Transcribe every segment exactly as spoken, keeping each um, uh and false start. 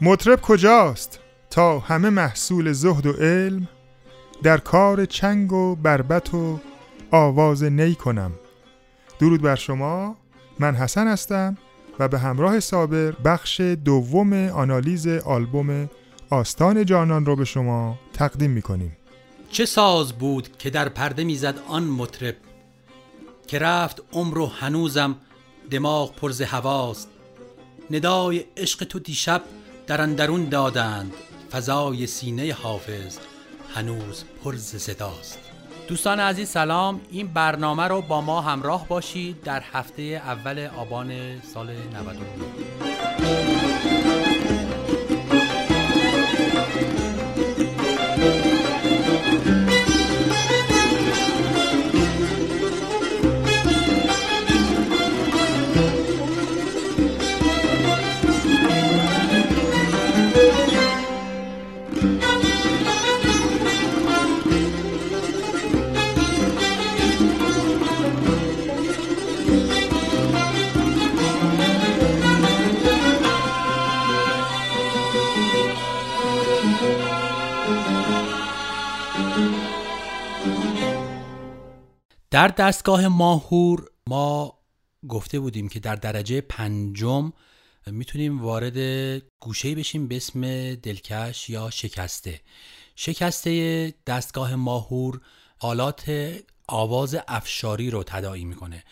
مطرب کجاست تا همه محصول زهد و علم در کار چنگ و بربط و آواز نی کنم. درود بر شما، من حسن هستم و به همراه صابر بخش دوم آنالیز آلبوم آستان جانان رو به شما تقدیم می‌کنیم. چه ساز بود که در پرده میزد آن مطرب، که رفت عمر و هنوزم دماغ پر ز هواست. ندای عشق تو دیشب در اندرون دادند، فضای سینه حافظ هنوز پر ز صداست. دوستان عزیز سلام، این برنامه رو با ما همراه باشید در هفته اول آبان سال نود و نه. در دستگاه ماهور ما گفته بودیم که در درجه پنجم میتونیم وارد گوشه‌ای بشیم به اسم دلکش یا شکسته. شکسته دستگاه ماهور آلات آواز افشاری رو تداعی میکنه.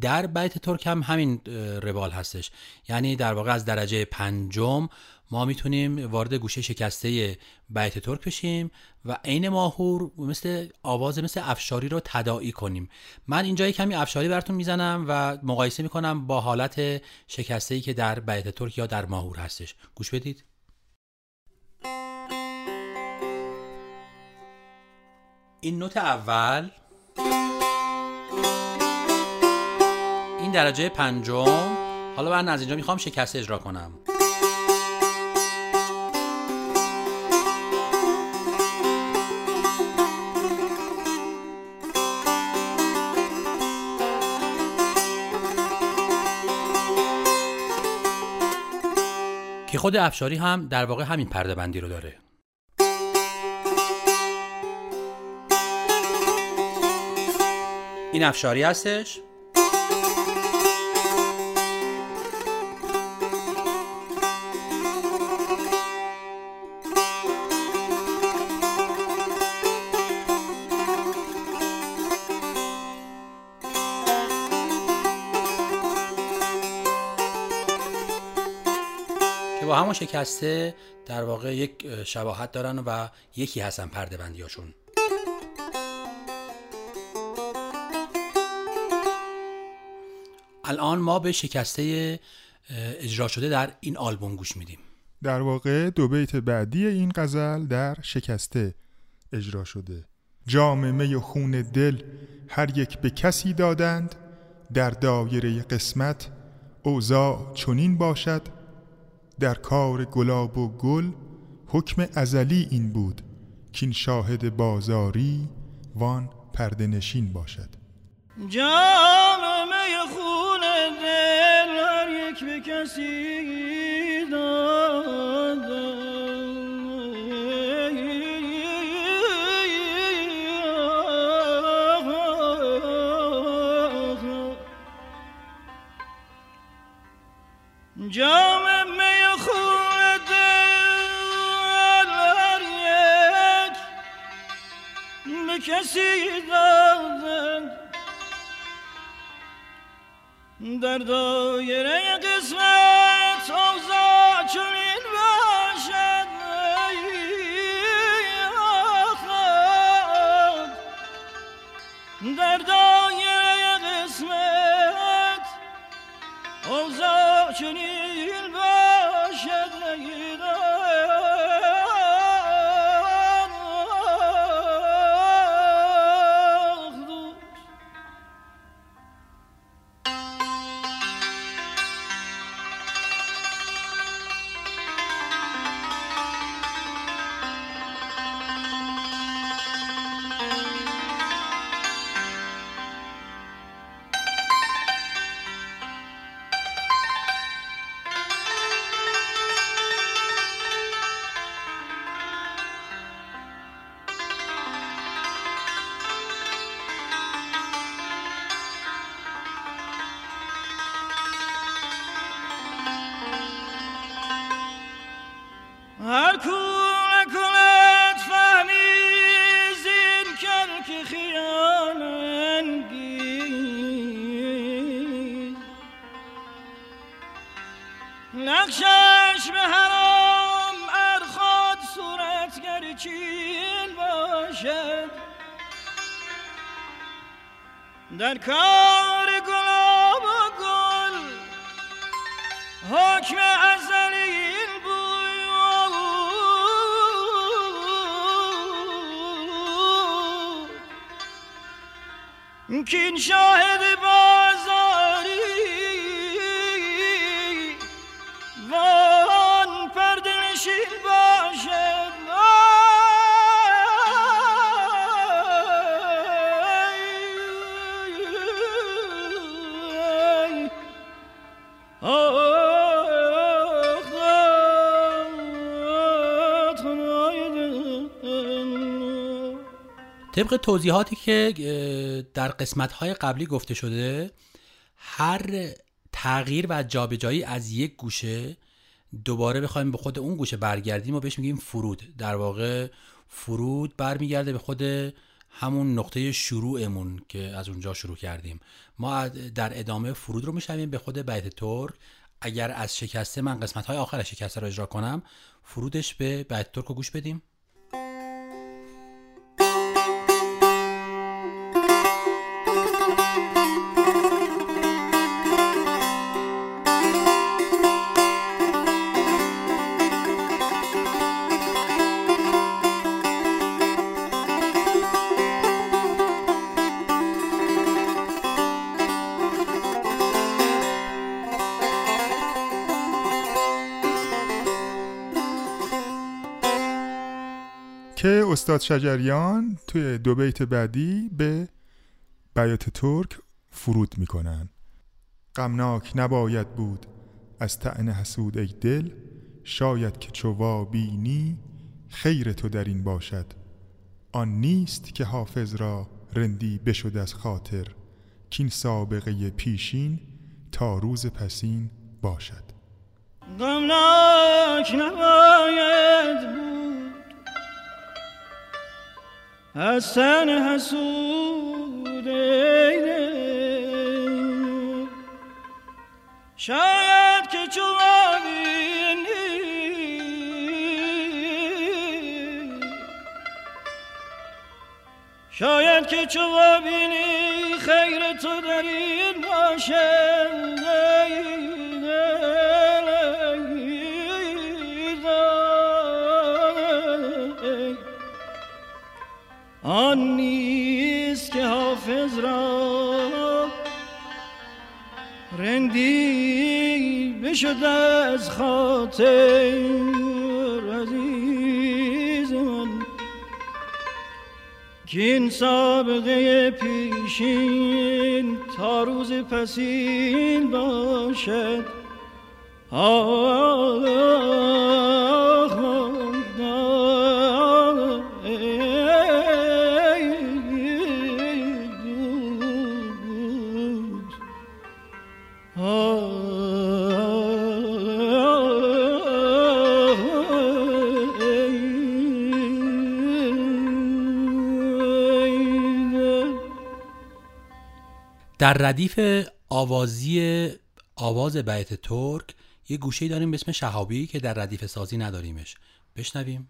در بیات ترک هم همین روال هستش، یعنی در واقع از درجه پنجم ما میتونیم وارد گوشه شکسته بیات ترک بشیم و عین ماهور مثل آواز مثل افشاری رو تداعی کنیم. من اینجا یک کمی افشاری براتون میزنم و مقایسه میکنم با حالت شکسته‌ای که در بیات ترک یا در ماهور هستش. گوش بدید. این نوت اول، این درجه پنجم. حالا من از اینجا میخوام شکسته اجرا کنم. که خود افشاری هم در واقع همین پرده بندی رو داره. این افشاری هستش. با همون شکسته در واقع یک شباهت دارن و یکی هستن پرده بندیاشون. الان ما به شکسته اجرا شده در این آلبوم گوش میدیم. در واقع دو بیت بعدی این غزل در شکسته اجرا شده. جام می و خون دل هر یک به کسی دادند، در دایره قسمت اوضاع چنین باشد، در کار گلاب و گل حکم ازلی این بود، کین شاهد بازاری وان پرده نشین باشد. جام می خون دل هر یک به کسی دادند، جام می خون دل هر یک به کسی دادند، در دایره قسمت اوضاع چنین باشد، در دایره قسمت اوضاع چنین نقشش به حرام ارخاد صورتگر چین باشد، در کار گلاب و گل حکم ازل این بوی او که این شاهد بازاری و آن پرده نشین باشد. طبق توضیحاتی که در قسمت‌های قبلی گفته شده، هر تغییر و جابجایی از یک گوشه دوباره بخوایم به خود اون گوشه برگردیم و بهش میگیم فرود. در واقع فرود برمیگرده به خود همون نقطه شروعمون که از اونجا شروع کردیم. ما در ادامه فرود رو میشنویم به خود بیات ترک. اگر از شکسته، من قسمت‌های آخر شکسته رو اجرا کنم، فرودش به بیات ترک رو گوش بدیم. که استاد شجریان توی دو بیت بعدی به بیات ترک فرود میکنن. غمناک نباید بود از طعن حسود ای دل، شاید که چوا بینی خیر تو در این باشد. آن نیست که حافظ را رندی بشد از خاطر، کین سابقه پیشین تا روز پسین باشد. غمناک نباید بود حسن حسود ای دل، شاید که چوا بینی، شاید که چوا بینی خیر تو در این باشد. آن نیست که حافظ را رندی بشد از خاطر، عزیز من که این سابقه پیشین تا روز پسین باشد. آه در ردیف آوازی آواز بیات ترک یه گوشه‌ای داریم به اسم شهابی که در ردیف سازی نداریمش. بشنویم.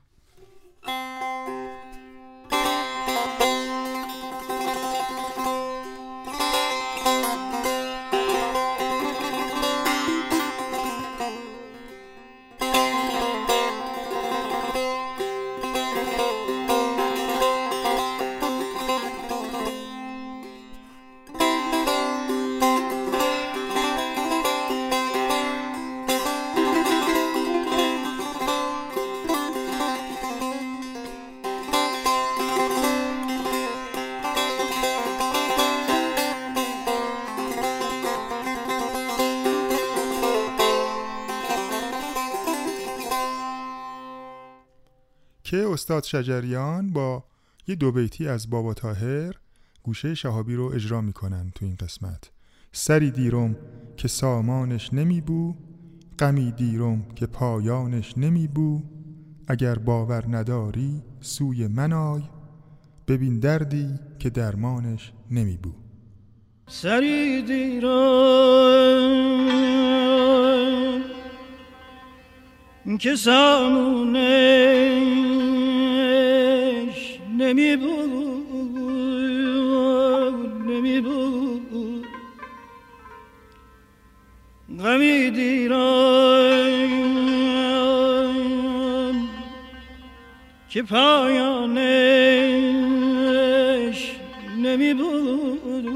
که استاد شجریان با یه دو بیتی از بابا تاهر گوشه شهابی رو اجرا میکنن تو این قسمت. سری دیرم که سامانش نمی بو، غمی دیرم که پایانش نمی بو، اگر باور نداری سوی من آی، ببین دردی که درمانش نمی بو. سری دیرم که زمونش نمی بود نمی بود غمی دیران که پایانش نمی بود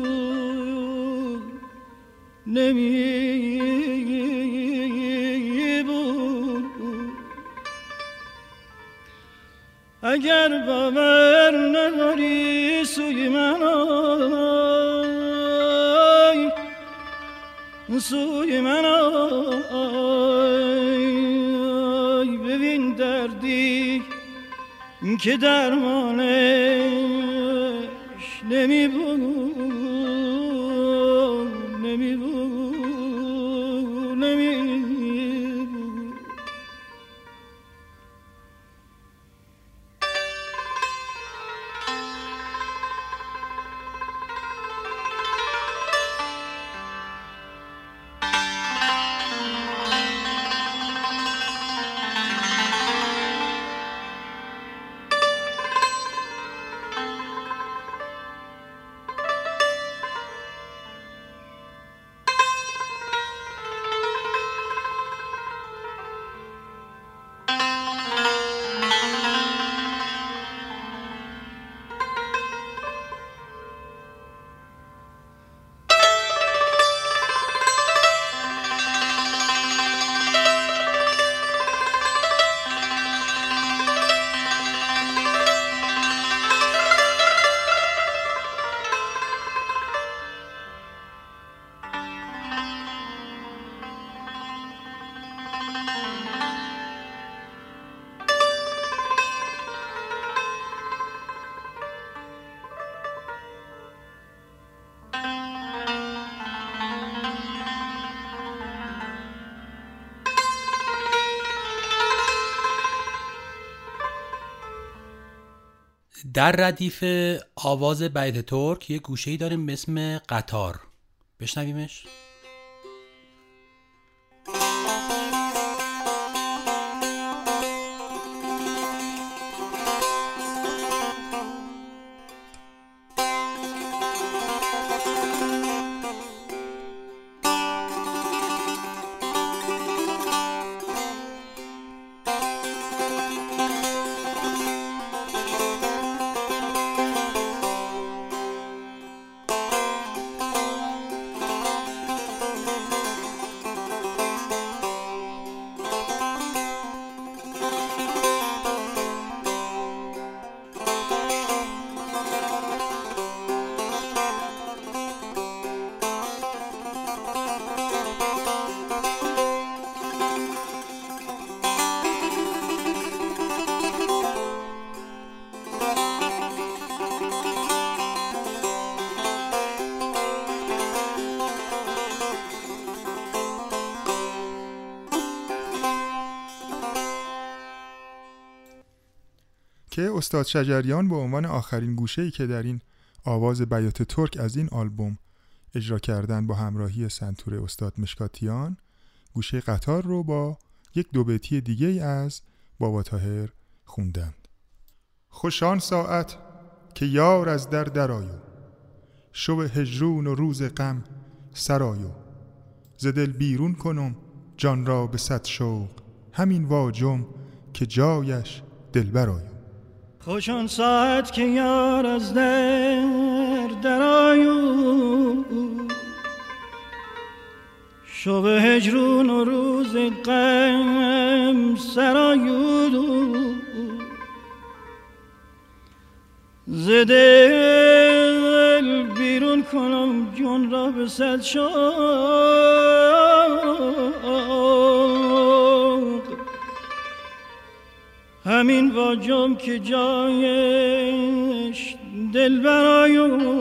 نمی بود. اگر باور نداری سوی من آی سوی من آی ببین دردی که درمانش نمی بود نمی بود نمی بود. در ردیف آواز بیات ترک یه گوشه‌ای داریم به اسم قطار، بشنویمش. که استاد شجریان به عنوان آخرین گوشه‌ای که در این آواز بیات ترک از این آلبوم اجرا کردن با همراهی سنتور استاد مشکاتیان، گوشه قطار رو با یک دو بیتی دیگه از بابا تاهر خوندند. خوشان ساعت که یار از در درآیو، شب هجرون و روز غم سرآیو، ز دل بیرون کنم جان را به صد شوق، همین واجم که جایش دلبر آیو. خوش آن ساعت که یار از در درآیو، شب هجرون و روز غم سرآیو، ز دل بیرون کنم جان را به صد شوق، همین واجم که جایش دلبر آیو.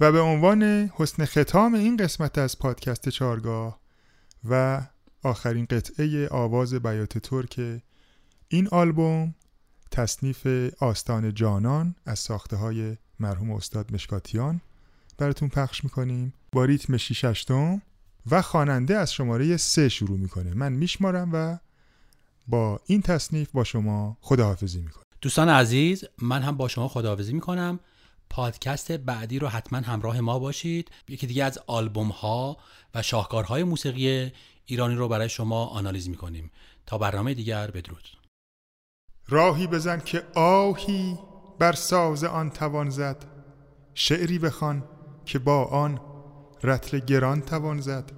و به عنوان حسن ختام این قسمت از پادکست چارگاه و آخرین قطعه آواز بیات ترک این آلبوم، تصنیف آستان جانان از ساخته‌های مرحوم استاد مشکاتیان براتون پخش میکنیم با ریتم شیش‌هشتم و خواننده از شماره سه شروع میکنه. من میشمارم و با این تصنیف با شما خداحافظی میکنم. دوستان عزیز، من هم با شما خداحافظی میکنم. پادکست بعدی رو حتما همراه ما باشید. یکی دیگه از آلبوم ها و شاهکارهای موسیقی ایرانی رو برای شما آنالیز میکنیم. تا برنامه دیگر، بدرود. راهی بزن که آهی بر ساز آن توان زد، شعری بخوان که با آن رطل گران توان زد.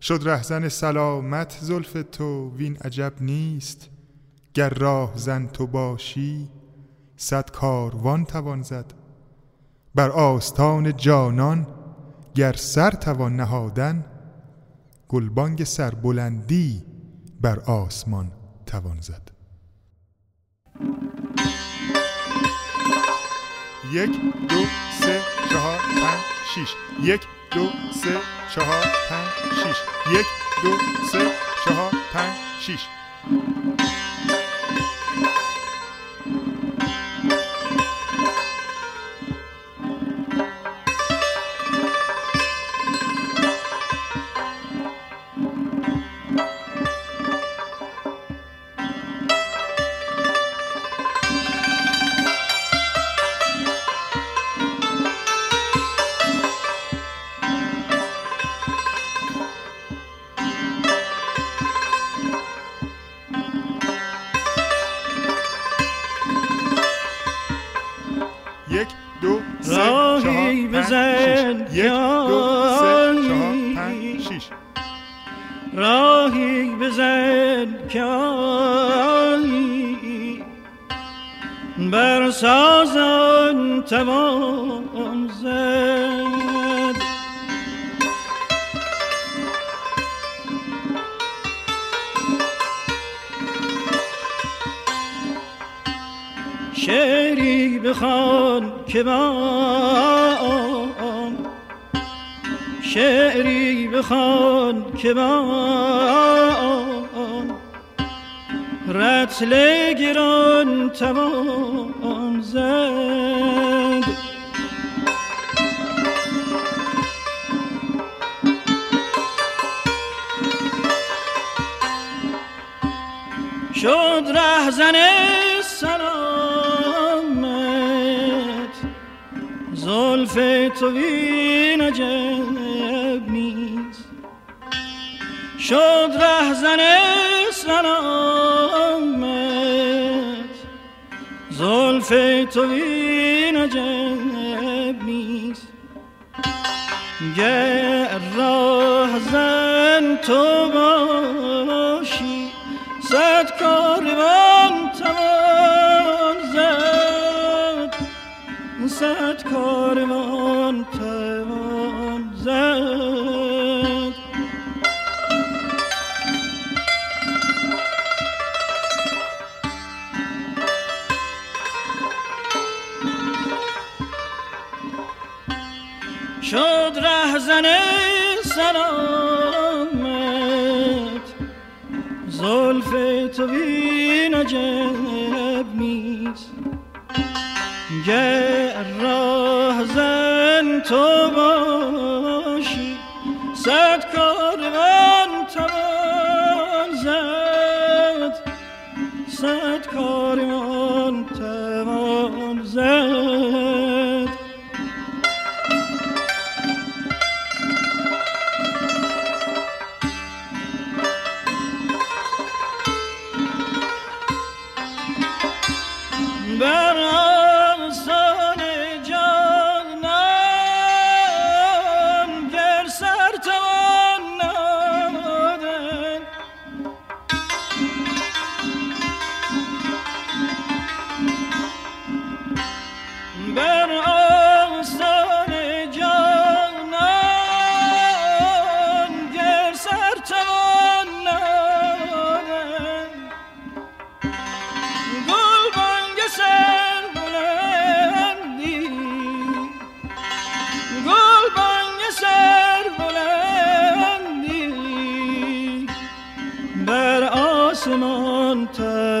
شد رهزن سلامت زلف تو وین عجب نیست، گر راهزن تو باشی صد کاروان توان زد. بر آستان جانان گر سر توان نهادن، گلبانگ سر بلندی بر آسمان توان زد. یک دو سه چهار پنج شیش، یک دو سه چهار پنج شیش، یک دو سه چهار پنج شیش. تمام زد. شعری بخوان که بام، شعری بخوان که بام رطل گران توان زد. شد رهزن سلامت زلف تو وین عجب نیست، شد رهزن سلامت زلف تو وین عجب نیست، گر رهزن تو باشی صد کاروان توان زد، صد کاروان توان زد. شد رهزن سلامت زلف تو وین عجب نیست، گر راهزن تو باشی صد کاروان توان زد، صد کاروان توان زد.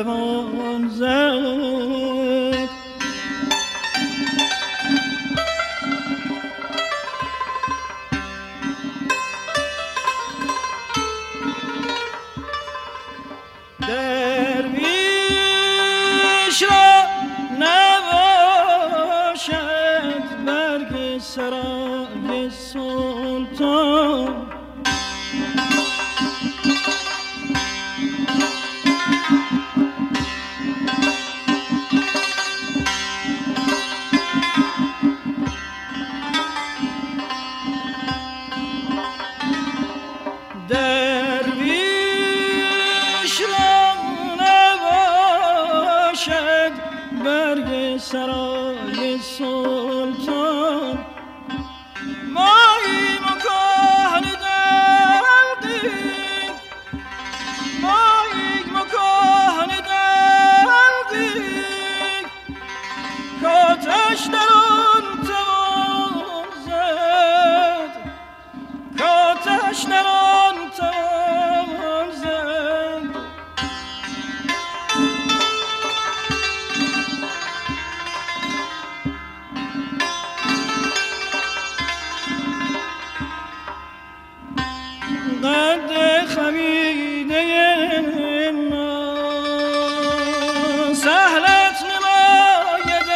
روان زد. درویش را نباشد برگ سرای سلطان، سرای سلطان. مایی مکان دردی، مایی مکان دردی، کاتش درون توان زد، کاتش درون توان زد. قد خمیده ما سهلت نماید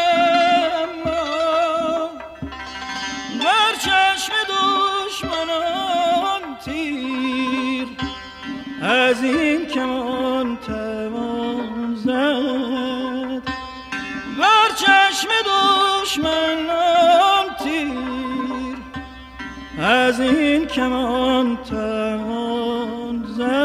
ما، بر چشم دشمنان تیر از این کمان توان زد، بر چشم دشمنان تیر از این کمان توان زد.